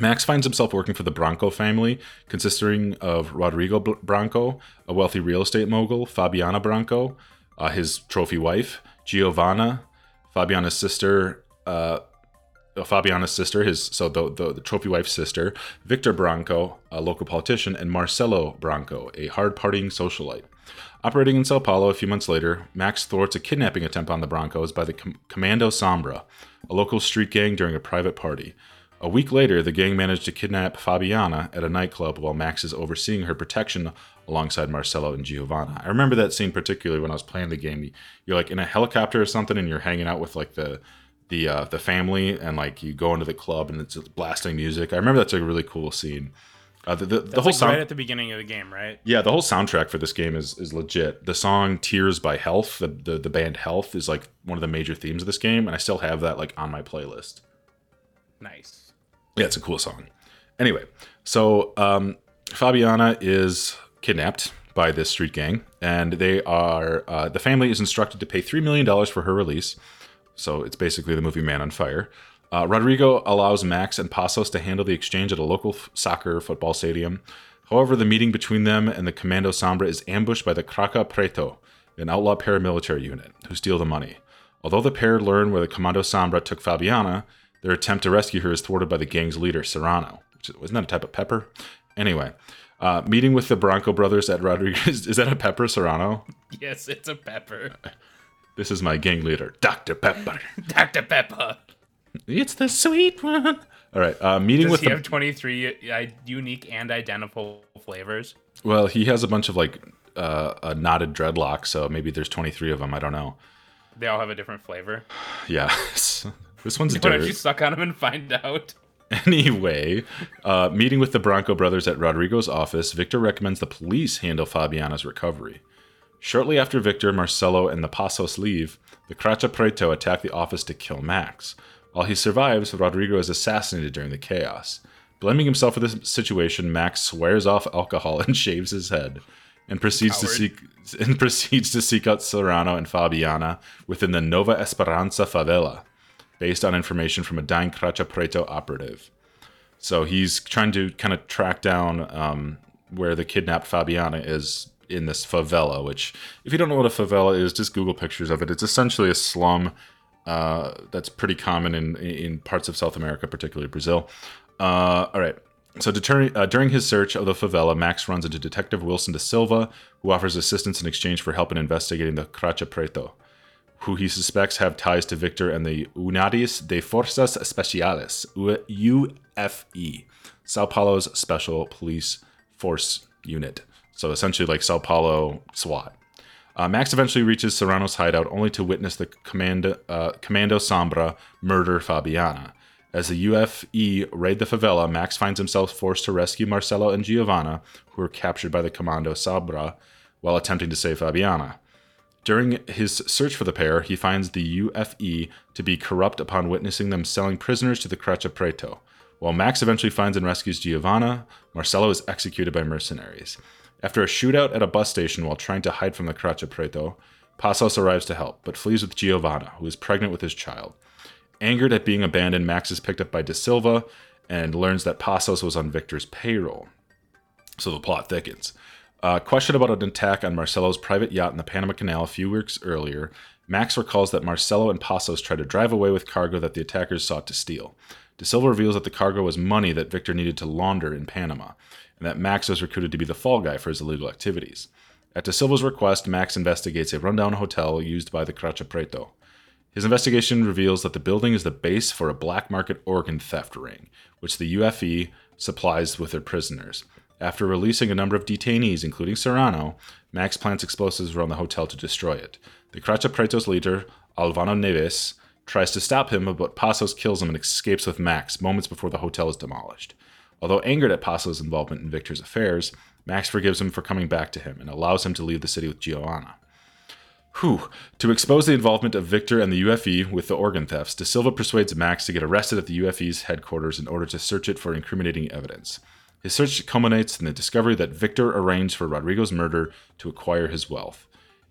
Max finds himself working for the Branco family, consisting of Rodrigo Branco, a wealthy real estate mogul, Fabiana Branco, uh, his trophy wife, Giovanna, Fabiana's sister, uh, Fabiana's sister, his so the, the, the trophy wife's sister, Victor Branco, a local politician, and Marcelo Branco, a hard-partying socialite. Operating in Sao Paulo a few months later, Max thwarts a kidnapping attempt on the Brancos by the Com- Comando Sombra, a local street gang, during a private party. A week later, the gang managed to kidnap Fabiana at a nightclub while Max is overseeing her protection alongside Marcelo and Giovanna. I remember that scene particularly when I was playing the game. You're like in a helicopter or something, and you're hanging out with like the the uh, the family, and like you go into the club and it's blasting music. I remember that's a really cool scene. Uh, the, the, the whole like sound- right at the beginning of the game, right? Yeah, the whole soundtrack for this game is is legit. The song "Tears" by Health, the, the the band Health, is like one of the major themes of this game, and I still have that like on my playlist. Nice. Yeah, it's a cool song. Anyway, so um, Fabiana is kidnapped by this street gang, and they are uh, the family is instructed to pay three million dollars for her release. So it's basically the movie Man on Fire. Uh, Rodrigo allows Max and Passos to handle the exchange at a local f- soccer football stadium. However, the meeting between them and the Comando Sombra is ambushed by the Crachá Preto, an outlaw paramilitary unit, who steal the money. Although the pair learn where the Comando Sombra took Fabiana, their attempt to rescue her is thwarted by the gang's leader, Serrano. Which, isn't that a type of pepper? Anyway, uh, meeting with the Branco brothers at Rodriguez... Is that a pepper, Serrano? Yes, it's a pepper. This is my gang leader, Doctor Pepper. Doctor Pepper. It's the sweet one. All right. Uh, meeting Does with. Does he the... have twenty-three unique and identical flavors? Well, he has a bunch of like uh, a knotted dreadlocks, so maybe there's twenty-three of them. I don't know. They all have a different flavor. Yeah. This one's. Why don't you suck on them and find out? Anyway, uh, meeting with the Branco brothers at Rodrigo's office, Victor recommends the police handle Fabiana's recovery. Shortly after Victor, Marcelo, and the Passos leave, the Crachá Preto attack the office to kill Max. While he survives, Rodrigo is assassinated during the chaos. Blaming himself for this situation, Max swears off alcohol and shaves his head, and proceeds Coward. to seek and proceeds to seek out Serrano and Fabiana within the Nova Esperança favela, based on information from a dying Crachá Preto operative. So he's trying to kind of track down um, where the kidnapped Fabiana is in this favela. Which, if you don't know what a favela is, just Google pictures of it. It's essentially a slum. Uh, that's pretty common in, in parts of South America, particularly Brazil. Uh, all right. So deter- uh, during his search of the favela, Max runs into Detective Wilson da Silva, who offers assistance in exchange for help in investigating the Crachá Preto, who he suspects have ties to Victor and the Unidades de Forças Especiales, U F E, Sao Paulo's Special Police Force Unit. So essentially like Sao Paulo SWAT. Uh, Max eventually reaches Serrano's hideout, only to witness the Comando, uh, Comando Sombra murder Fabiana. As the U F E raid the favela, Max finds himself forced to rescue Marcelo and Giovanna, who are captured by the Comando Sombra while attempting to save Fabiana. During his search for the pair, he finds the U F E to be corrupt upon witnessing them selling prisoners to the Crachá Preto. While Max eventually finds and rescues Giovanna, Marcelo is executed by mercenaries. After a shootout at a bus station while trying to hide from the Crachá Preto, Passos arrives to help, but flees with Giovanna, who is pregnant with his child. Angered at being abandoned, Max is picked up by Da Silva and learns that Passos was on Victor's payroll. So the plot thickens. Uh, questioned about an attack on Marcelo's private yacht in the Panama Canal a few weeks earlier, Max recalls that Marcelo and Passos tried to drive away with cargo that the attackers sought to steal. Da Silva reveals that the cargo was money that Victor needed to launder in Panama, and that Max was recruited to be the fall guy for his illegal activities. At Da Silva's request, Max investigates a rundown hotel used by the Crachá Preto. His investigation reveals that the building is the base for a black market organ theft ring, which the U F E supplies with their prisoners. After releasing a number of detainees, including Serrano, Max plants explosives around the hotel to destroy it. The Crachá Preto's leader, Alvano Neves, tries to stop him, but Passos kills him and escapes with Max moments before the hotel is demolished. Although angered at Passos' involvement in Victor's affairs, Max forgives him for coming back to him and allows him to leave the city with Giovanna. Whew. To expose the involvement of Victor and the U F E with the organ thefts, Da Silva persuades Max to get arrested at the U F E's headquarters in order to search it for incriminating evidence. His search culminates in the discovery that Victor arranged for Rodrigo's murder to acquire his wealth,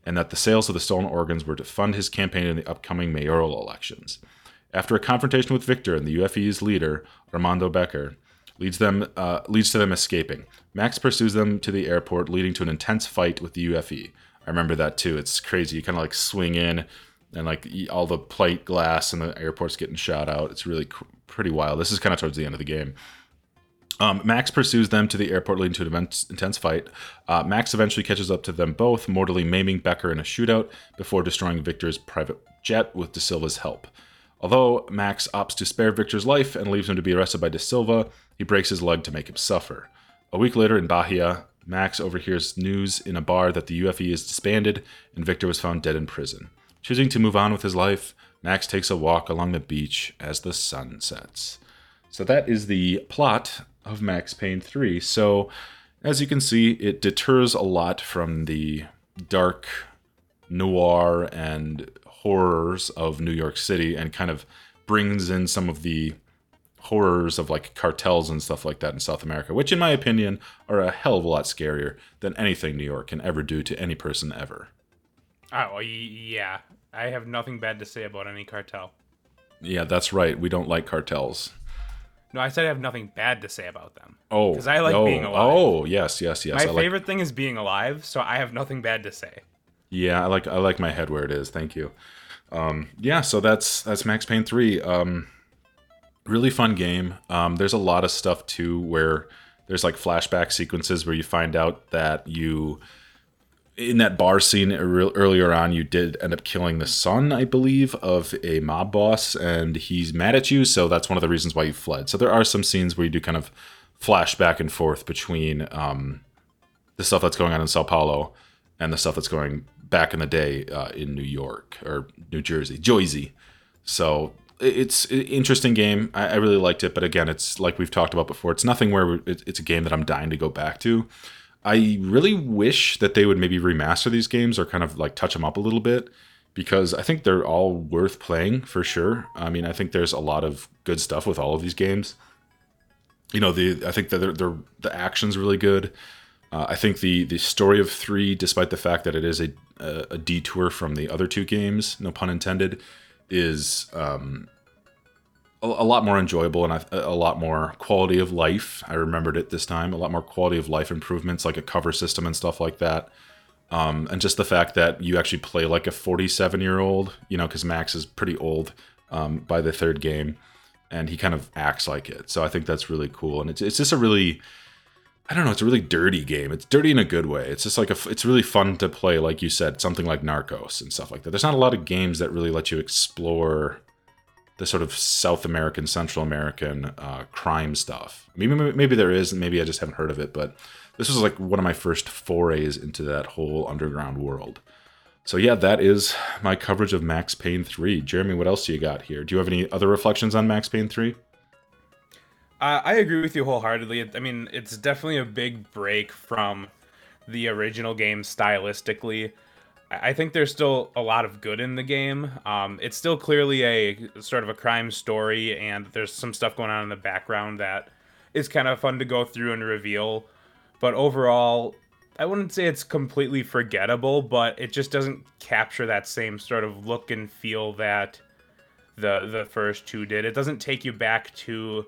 and that the sales of the stolen organs were to fund his campaign in the upcoming mayoral elections. After a confrontation with Victor and the U F E's leader, Armando Becker, leads them uh, leads to them escaping. Max pursues them to the airport, leading to an intense fight with the U F E. I remember that too. It's crazy. You kind of like swing in, and like all the plate glass and the airport's getting shot out. It's really cr- pretty wild. This is kind of towards the end of the game. Um, Max pursues them to the airport, leading to an event- intense fight. Uh, Max eventually catches up to them both, mortally maiming Becker in a shootout before destroying Victor's private jet with Da Silva's help. Although Max opts to spare Victor's life and leaves him to be arrested by Da Silva, he breaks his leg to make him suffer. A week later in Bahia, Max overhears news in a bar that the U F E is disbanded and Victor was found dead in prison. Choosing to move on with his life, Max takes a walk along the beach as the sun sets. So that is the plot of Max Payne three. So, as you can see, it deters a lot from the dark noir and horrors of New York City and kind of brings in some of the horrors of like cartels and stuff like that in South America, which in my opinion are a hell of a lot scarier than anything New York can ever do to any person ever. Oh, yeah. I have nothing bad to say about any cartel. Yeah, that's right. We don't like cartels. No, I said I have nothing bad to say about them. Oh. Because I like no. being alive. Oh, yes, yes, yes. My I favorite like... thing is being alive, so I have nothing bad to say. Yeah, I like I like my head where it is. Thank you. Um, yeah, so that's that's Max Payne three. Um, really fun game. Um, there's a lot of stuff too where there's like flashback sequences where you find out that you in that bar scene earlier on you did end up killing the son, I believe, of a mob boss, and he's mad at you, so that's one of the reasons why you fled. So there are some scenes where you do kind of flash back and forth between um, the stuff that's going on in Sao Paulo and the stuff that's going back in the day uh, in New York or New Jersey, Joyzy. So it's an interesting game. I, I really liked it, but again, it's like we've talked about before. It's nothing where it, it's a game that I'm dying to go back to. I really wish that they would maybe remaster these games or kind of like touch them up a little bit because I think they're all worth playing for sure. I mean, I think there's a lot of good stuff with all of these games. You know, the I think that they're, they're, the action's really good. Uh, I think the the story of three, despite the fact that it is a, a a detour from the other two games, no pun intended, is um, a, a lot more enjoyable and a, a lot more quality of life. I remembered it this time. A lot more quality of life improvements, like a cover system and stuff like that. Um, and just the fact that you actually play like a forty-seven-year-old, you know, because Max is pretty old um, by the third game, and he kind of acts like it. So I think that's really cool. And it's it's just a really... I don't know. It's a really dirty game. It's dirty in a good way. It's just like a, it's really fun to play. Like you said, something like Narcos and stuff like that. There's not a lot of games that really let you explore the sort of South American, Central American uh, crime stuff. Maybe maybe there is, and maybe I just haven't heard of it. But this was like one of my first forays into that whole underground world. So yeah, that is my coverage of Max Payne three. Jeremy, what else do you got here? Do you have any other reflections on Max Payne three? Uh, I agree with you wholeheartedly. I mean, it's definitely a big break from the original game stylistically. I think there's still a lot of good in the game. Um, it's still clearly a sort of a crime story, and there's some stuff going on in the background that is kind of fun to go through and reveal. But overall, I wouldn't say it's completely forgettable, but it just doesn't capture that same sort of look and feel that the the first two did. It doesn't take you back to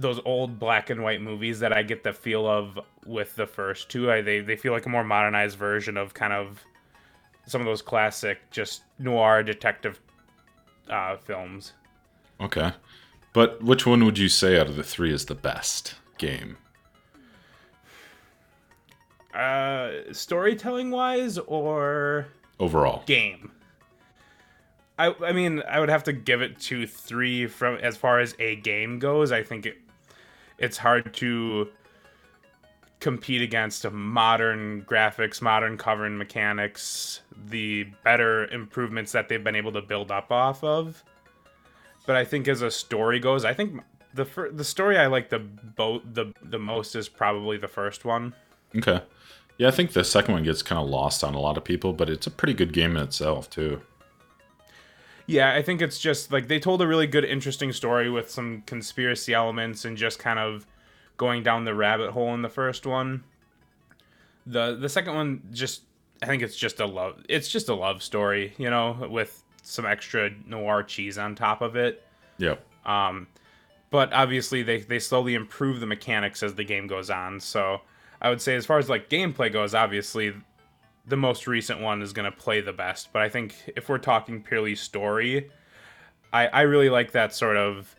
those old black and white movies that I get the feel of with the first two. I, they, they feel like a more modernized version of kind of some of those classic just noir detective uh, films. Okay. But which one would you say out of the three is the best game? Uh, storytelling-wise or... Overall. Game. I, I mean, I would have to give it to three from as far as a game goes. I think it, it's hard to compete against modern graphics, modern cover and mechanics, the better improvements that they've been able to build up off of. But I think as a story goes, I think the fir- the story I like the bo- the the most is probably the first one. Okay. Yeah, I think the second one gets kind of lost on a lot of people, but it's a pretty good game in itself, too. Yeah, I think it's just, like, they told a really good, interesting story with some conspiracy elements and just kind of going down the rabbit hole in the first one. The the second one, just, I think it's just a love, it's just a love story, you know, with some extra noir cheese on top of it. Yeah. Um, but obviously they, they slowly improve the mechanics as the game goes on, so I would say as far as, like, gameplay goes, obviously the most recent one is going to play the best, but I think if we're talking purely story, I, I really like that sort of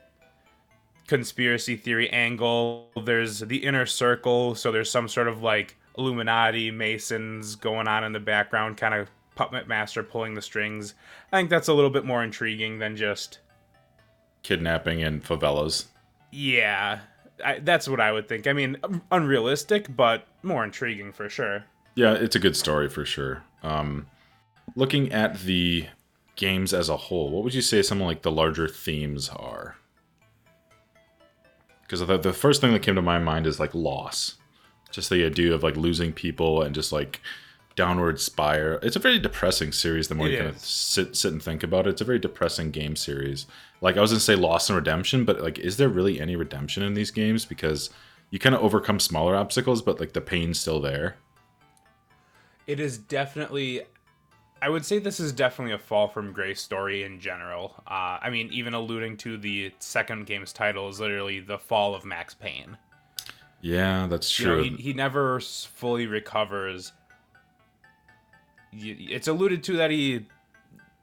conspiracy theory angle. There's the Inner Circle, so there's some sort of like Illuminati, Masons going on in the background, kind of puppet master pulling the strings. I think that's a little bit more intriguing than just kidnapping in favelas. Yeah, I, that's what I would think. I mean, unrealistic, but more intriguing for sure. Yeah, it's a good story for sure. Um, looking at the games as a whole, what would you say some of like the larger themes are? Because the, the first thing that came to my mind is like loss, just the idea of like losing people and just like downward spiral. It's a very depressing series. The more it you is. kind of sit sit and think about it, it's a very depressing game series. Like I was gonna say loss and redemption, but like, is there really any redemption in these games? Because you kind of overcome smaller obstacles, but like the pain's still there. It is definitely, I would say this is definitely a fall from grace story in general. Uh, I mean, even alluding to the second game's title is literally the fall of Max Payne. Yeah, that's true. You know, he, he never fully recovers. It's alluded to that he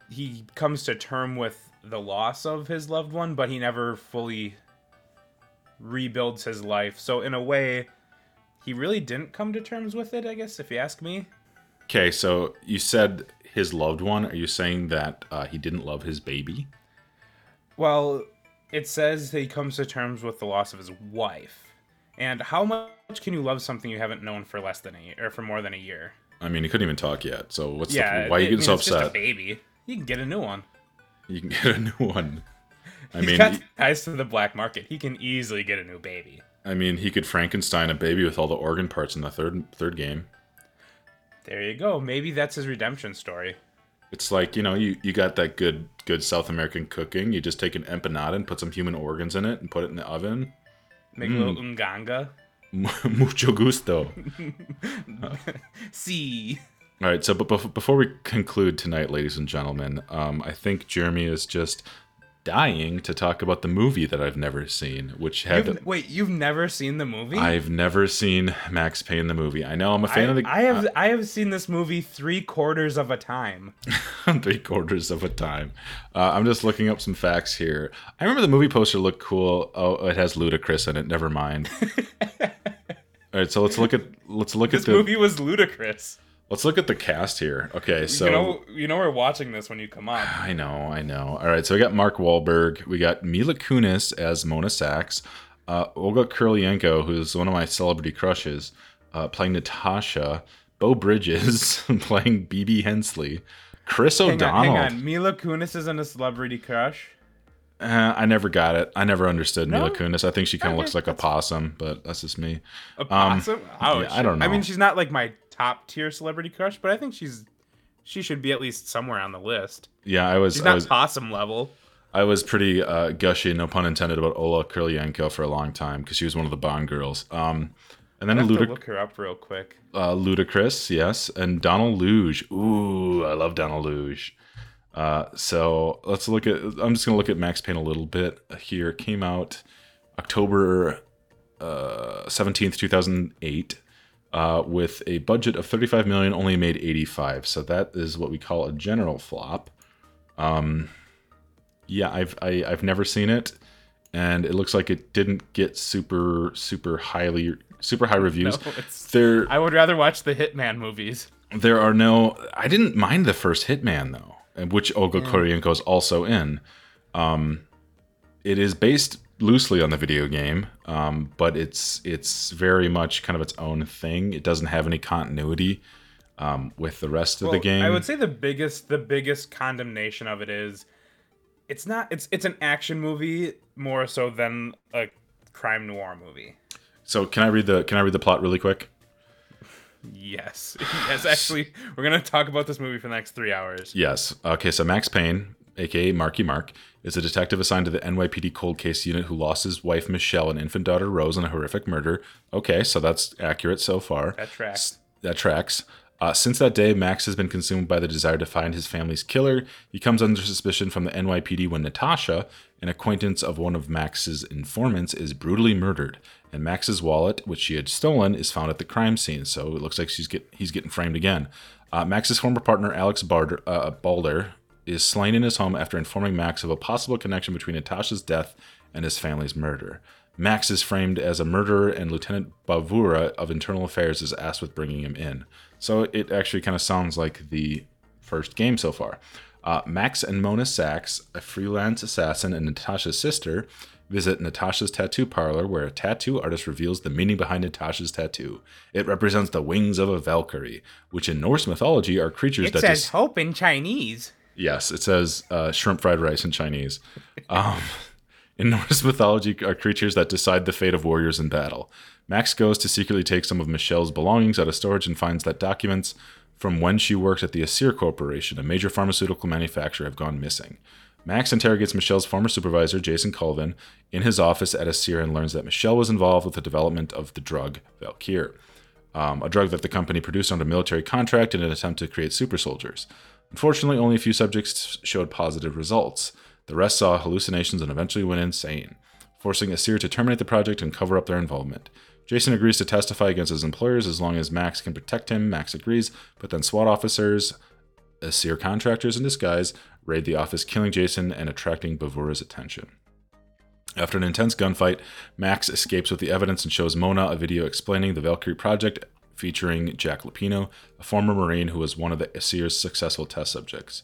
he comes to terms with the loss of his loved one, but he never fully rebuilds his life. So in a way, he really didn't come to terms with it, I guess, if you ask me. Okay, so you said his loved one. Are you saying that uh, he didn't love his baby? Well, it says that he comes to terms with the loss of his wife. And how much can you love something you haven't known for less than a year, or for more than a year? I mean, he couldn't even talk yet. So what's yeah, the, why are you getting I mean, so upset? It's just a baby. You can get a new one. You can get a new one. I He's mean, got ties to the black market. He can easily get a new baby. I mean, he could Frankenstein a baby with all the organ parts in the third third game. There you go. Maybe that's his redemption story. It's like, you know, you, you got that good good South American cooking. You just take an empanada and put some human organs in it and put it in the oven. Make mm. a little umganga. Mucho gusto. Si. All right, so but bef- before we conclude tonight, ladies and gentlemen, um, I think Jeremy is just dying to talk about the movie that I've never seen, which had you've, the, wait you've never seen the movie? I've never seen Max Payne the movie. I know I'm a fan I, of the. I have uh, I have seen this movie three quarters of a time. three quarters of a time. Uh, I'm just looking up some facts here. I remember the movie poster looked cool. Oh, it has Ludacris in it. Never mind. All right, so let's look at let's look this at the movie was Ludacris. Let's look at the cast here. Okay, so... You know, you know we're watching this when you come on. I know, I know. All right, so we got Mark Wahlberg. We got Mila Kunis as Mona Sax. Uh, Olga Kurylenko, who's one of my celebrity crushes, uh, playing Natasha. Beau Bridges playing B B Hensley. Chris hang O'Donnell. On, hang on, Mila Kunis isn't a celebrity crush? Uh, I never got it. I never understood no? Mila Kunis. I think she kind of okay, looks like a possum, but that's just me. A possum? Um, Ouch. Yeah, I don't know. I mean, she's not like my top tier celebrity crush, but I think she's she should be at least somewhere on the list. Yeah, I was. She's not possum level. I was pretty uh, gushy, no pun intended, about Ola Kurylenko for a long time because she was one of the Bond girls. Um, and then I have Ludic- to look her up real quick. Uh, Ludacris, yes, and Donald Luge. Ooh, I love Donald Luge. Uh, so let's look at. I'm just gonna look at Max Payne a little bit here. Came out October seventeenth, two thousand eight, with a budget of thirty-five million, only made eighty-five. So that is what we call a general flop. Um, yeah, I've I, I've never seen it, and it looks like it didn't get super super highly super high reviews. No, there, I would rather watch the Hitman movies. There are no. I didn't mind the first Hitman though. Which Olga yeah. Kurylenko is also in. Um, it is based loosely on the video game, um, but it's it's very much kind of its own thing. It doesn't have any continuity um, with the rest well, of the game. I would say the biggest the biggest condemnation of it is it's not it's it's an action movie more so than a crime noir movie. So can I read the can I read the plot really quick? Yes. Yes, actually, we're going to talk about this movie for the next three hours. Yes. Okay, so Max Payne, a k a. Marky Mark, is a detective assigned to the N Y P D cold case unit who lost his wife, Michelle, and infant daughter, Rose, in a horrific murder. Okay, so that's accurate so far. That tracks. That tracks. Uh, since that day, Max has been consumed by the desire to find his family's killer. He comes under suspicion from the N Y P D when Natasha, an acquaintance of one of Max's informants, is brutally murdered. And Max's wallet, which she had stolen, is found at the crime scene. So it looks like she's get, he's getting framed again. Uh, Max's former partner, Alex Balder, uh, Balder, is slain in his home after informing Max of a possible connection between Natasha's death and his family's murder. Max is framed as a murderer, and Lieutenant Bavura of Internal Affairs is asked with bringing him in. So it actually kind of sounds like the first game so far. Uh, Max and Mona Sax, a freelance assassin and Natasha's sister, visit Natasha's tattoo parlor, where a tattoo artist reveals the meaning behind Natasha's tattoo. It represents the wings of a Valkyrie, which in Norse mythology are creatures it that... It says dis- hope in Chinese. Yes, it says uh, shrimp fried rice in Chinese. Um, in Norse mythology are creatures that decide the fate of warriors in battle. Max goes to secretly take some of Michelle's belongings out of storage and finds that documents from when she worked at the Aesir Corporation, a major pharmaceutical manufacturer, have gone missing. Max interrogates Michelle's former supervisor, Jason Colvin, in his office at Aesir and learns that Michelle was involved with the development of the drug Valkyr, um, a drug that the company produced under military contract in an attempt to create super soldiers. Unfortunately, only a few subjects showed positive results. The rest saw hallucinations and eventually went insane, forcing Aesir to terminate the project and cover up their involvement. Jason agrees to testify against his employers as long as Max can protect him. Max agrees, but then SWAT officers, Aesir contractors in disguise, raid the office, killing Jason and attracting Bavura's attention. After an intense gunfight, Max escapes with the evidence and shows Mona a video explaining the Valkyrie project featuring Jack Lupiano, a former Marine who was one of the Aesir's successful test subjects.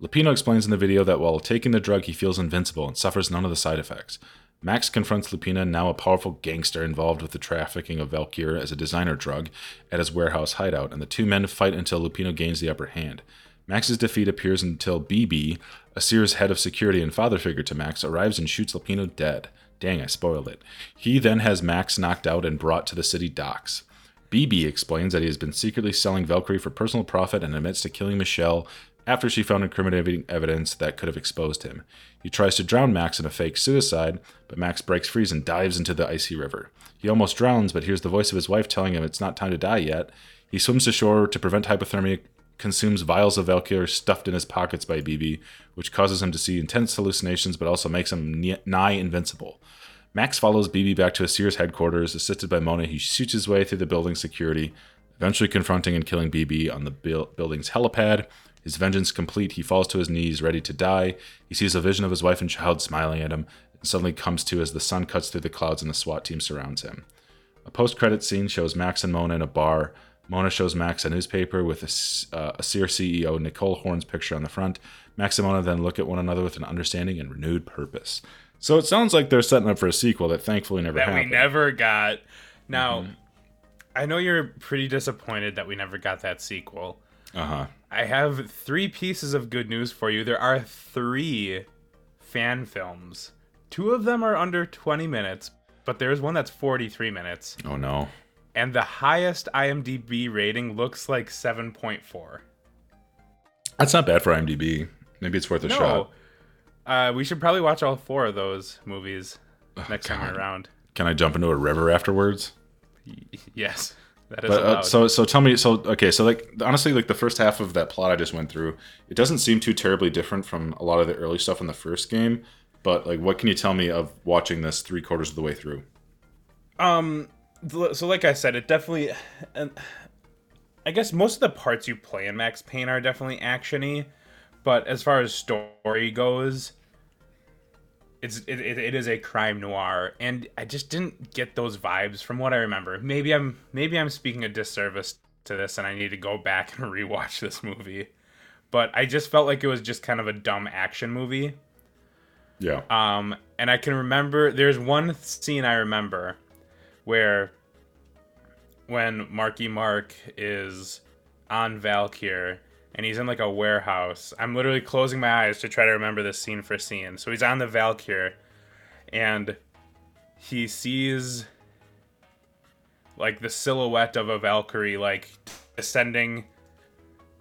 Lupiano explains in the video that while taking the drug, he feels invincible and suffers none of the side effects. Max confronts Lupina, now a powerful gangster involved with the trafficking of Valkyr as a designer drug, at his warehouse hideout, and the two men fight until Lupino gains the upper hand. Max's defeat appears until B B, Aesir's head of security and father figure to Max, arrives and shoots Lupino dead. Dang, I spoiled it. He then has Max knocked out and brought to the city docks. B B explains that he has been secretly selling Valkyrie for personal profit and admits to killing Michelle after she found incriminating evidence that could have exposed him. He tries to drown Max in a fake suicide, but Max breaks free and dives into the icy river. He almost drowns, but hears the voice of his wife telling him it's not time to die yet. He swims to shore to prevent hypothermia, consumes vials of Valkyr stuffed in his pockets by B B, which causes him to see intense hallucinations but also makes him nigh invincible. Max follows B B back to Aesir's headquarters. Assisted by Mona, he shoots his way through the building's security, eventually confronting and killing B B on the building's helipad. His vengeance complete, he falls to his knees, ready to die. He sees a vision of his wife and child smiling at him, and suddenly comes to as the sun cuts through the clouds and the SWAT team surrounds him. A post-credit scene shows Max and Mona in a bar. Mona shows Max a newspaper with a, uh, Aesir C E O Nicole Horne's picture on the front. Max and Mona then look at one another with an understanding and renewed purpose. So it sounds like they're setting up for a sequel that thankfully never that happened. That we never got. Now, mm-hmm. I know you're pretty disappointed that we never got that sequel. Uh-huh. I have three pieces of good news for you. There are three fan films. Two of them are under twenty minutes, but there's one that's forty-three minutes. Oh, no. and the highest I M D B rating looks like seven point four. That's not bad for I M D B. Maybe it's worth a no. shot. Uh, we should probably watch all four of those movies oh, next God. time around. Can I jump into a river afterwards? Y- yes. That is but, uh, so so tell me so okay so like honestly like the first half of that plot I just went through, it doesn't seem too terribly different from a lot of the early stuff in the first game, but like what can you tell me of watching this three quarters of the way through? Um so like I said, it definitely, and I guess most of the parts you play in Max Payne are definitely actiony, but as far as story goes, It's, it, it is a crime noir, and I just didn't get those vibes from what I remember. Maybe I'm maybe I'm speaking a disservice to this, and I need to go back and rewatch this movie. But I just felt like it was just kind of a dumb action movie. Yeah. Um, and I can remember there's one scene I remember where when Marky Mark is on Valkyr. And he's in like a warehouse. I'm literally closing my eyes to try to remember this scene for scene. So he's on the Valkyr and he sees like the silhouette of a Valkyrie like ascending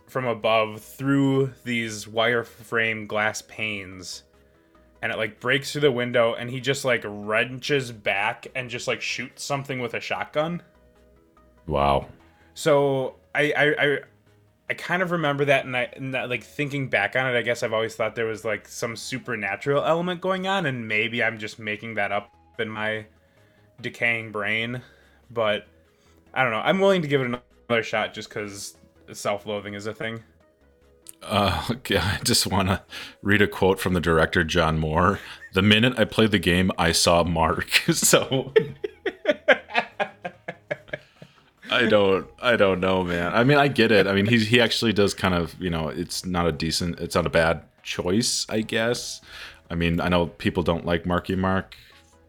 from above through these wireframe glass panes. And it like breaks through the window and he just like wrenches back and just like shoots something with a shotgun. Wow. So I... I, I I kind of remember that, and I and that, like thinking back on it, I guess I've always thought there was like some supernatural element going on, and maybe I'm just making that up in my decaying brain. But I don't know. I'm willing to give it another shot just because self-loathing is a thing. Uh, okay, I just want to read a quote from the director, John Moore. The minute I played the game, I saw Mark. So... I don't, I don't know, man. I mean, I get it. I mean, he's, he actually does kind of, you know, it's not a decent, it's not a bad choice, I guess. I mean, I know people don't like Marky Mark.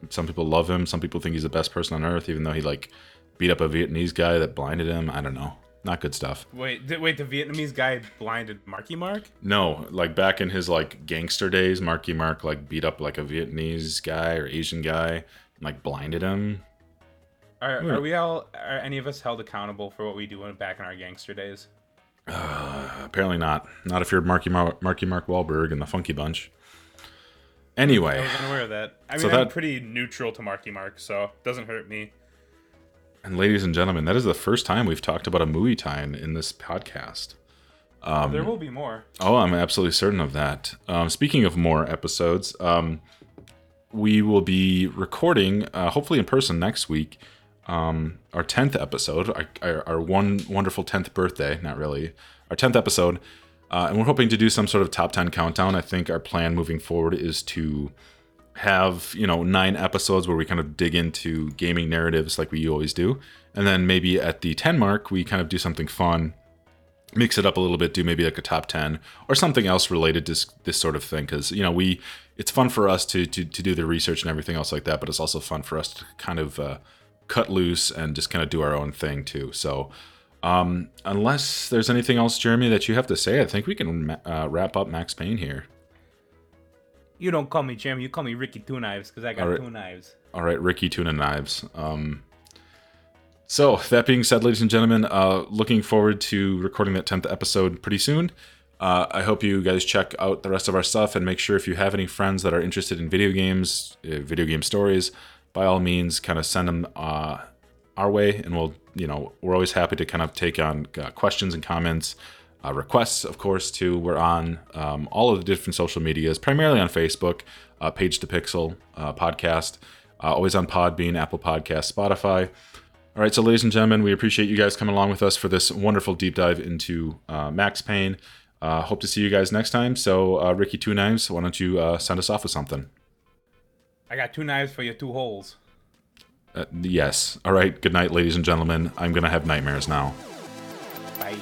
Some people love him. Some people think he's the best person on earth, even though he like beat up a Vietnamese guy that blinded him. I don't know. Not good stuff. Wait, th- wait, the Vietnamese guy blinded Marky Mark? No, like back in his like gangster days, Marky Mark like beat up like a Vietnamese guy or Asian guy and like blinded him. Are, are we all? Are any of us held accountable for what we do back in our gangster days? Uh, apparently not. Not if you're Marky Mark, Marky Mark Wahlberg and the Funky Bunch. Anyway, I wasn't aware of that. I mean, so that, I'm pretty neutral to Marky Mark, so it doesn't hurt me. And ladies and gentlemen, that is the first time we've talked about a Muay Thai in this podcast. Um, there will be more. Oh, I'm absolutely certain of that. Um, speaking of more episodes, um, we will be recording, uh, hopefully in person next week. Um, our tenth episode, our, our, our one wonderful tenth birthday, not really, our tenth episode, uh, and we're hoping to do some sort of top ten countdown. I think our plan moving forward is to have, you know, nine episodes where we kind of dig into gaming narratives like we always do, and then maybe at the ten mark, we kind of do something fun, mix it up a little bit, do maybe like a top ten or something else related to this, this sort of thing, because, you know, we, it's fun for us to, to, to do the research and everything else like that, but it's also fun for us to kind of, uh, cut loose and just kind of do our own thing too. So um, unless there's anything else, Jeremy, that you have to say, I think we can uh, wrap up Max Payne here. You don't call me Jeremy, you call me Ricky Two Knives, because I got right. two knives. All right, Ricky Two Knives. Um, so that being said, ladies and gentlemen, uh, looking forward to recording that tenth episode pretty soon. Uh, I hope you guys check out the rest of our stuff, and make sure if you have any friends that are interested in video games, uh, video game stories, by all means, kind of send them uh, our way, and we'll, you know, we're always happy to kind of take on uh, questions and comments, uh, requests, of course, too. We're on um, all of the different social medias, primarily on Facebook, uh, Page to Pixel uh, podcast, uh, always on Podbean, Apple Podcasts, Spotify. All right, so ladies and gentlemen, we appreciate you guys coming along with us for this wonderful deep dive into uh, Max Payne. Uh, hope to see you guys next time. So, uh, Ricky Two Knives, why don't you uh, send us off with something? I got two knives for your two holes. Uh, yes. All right. Good night, ladies and gentlemen. I'm going to have nightmares now. Bye.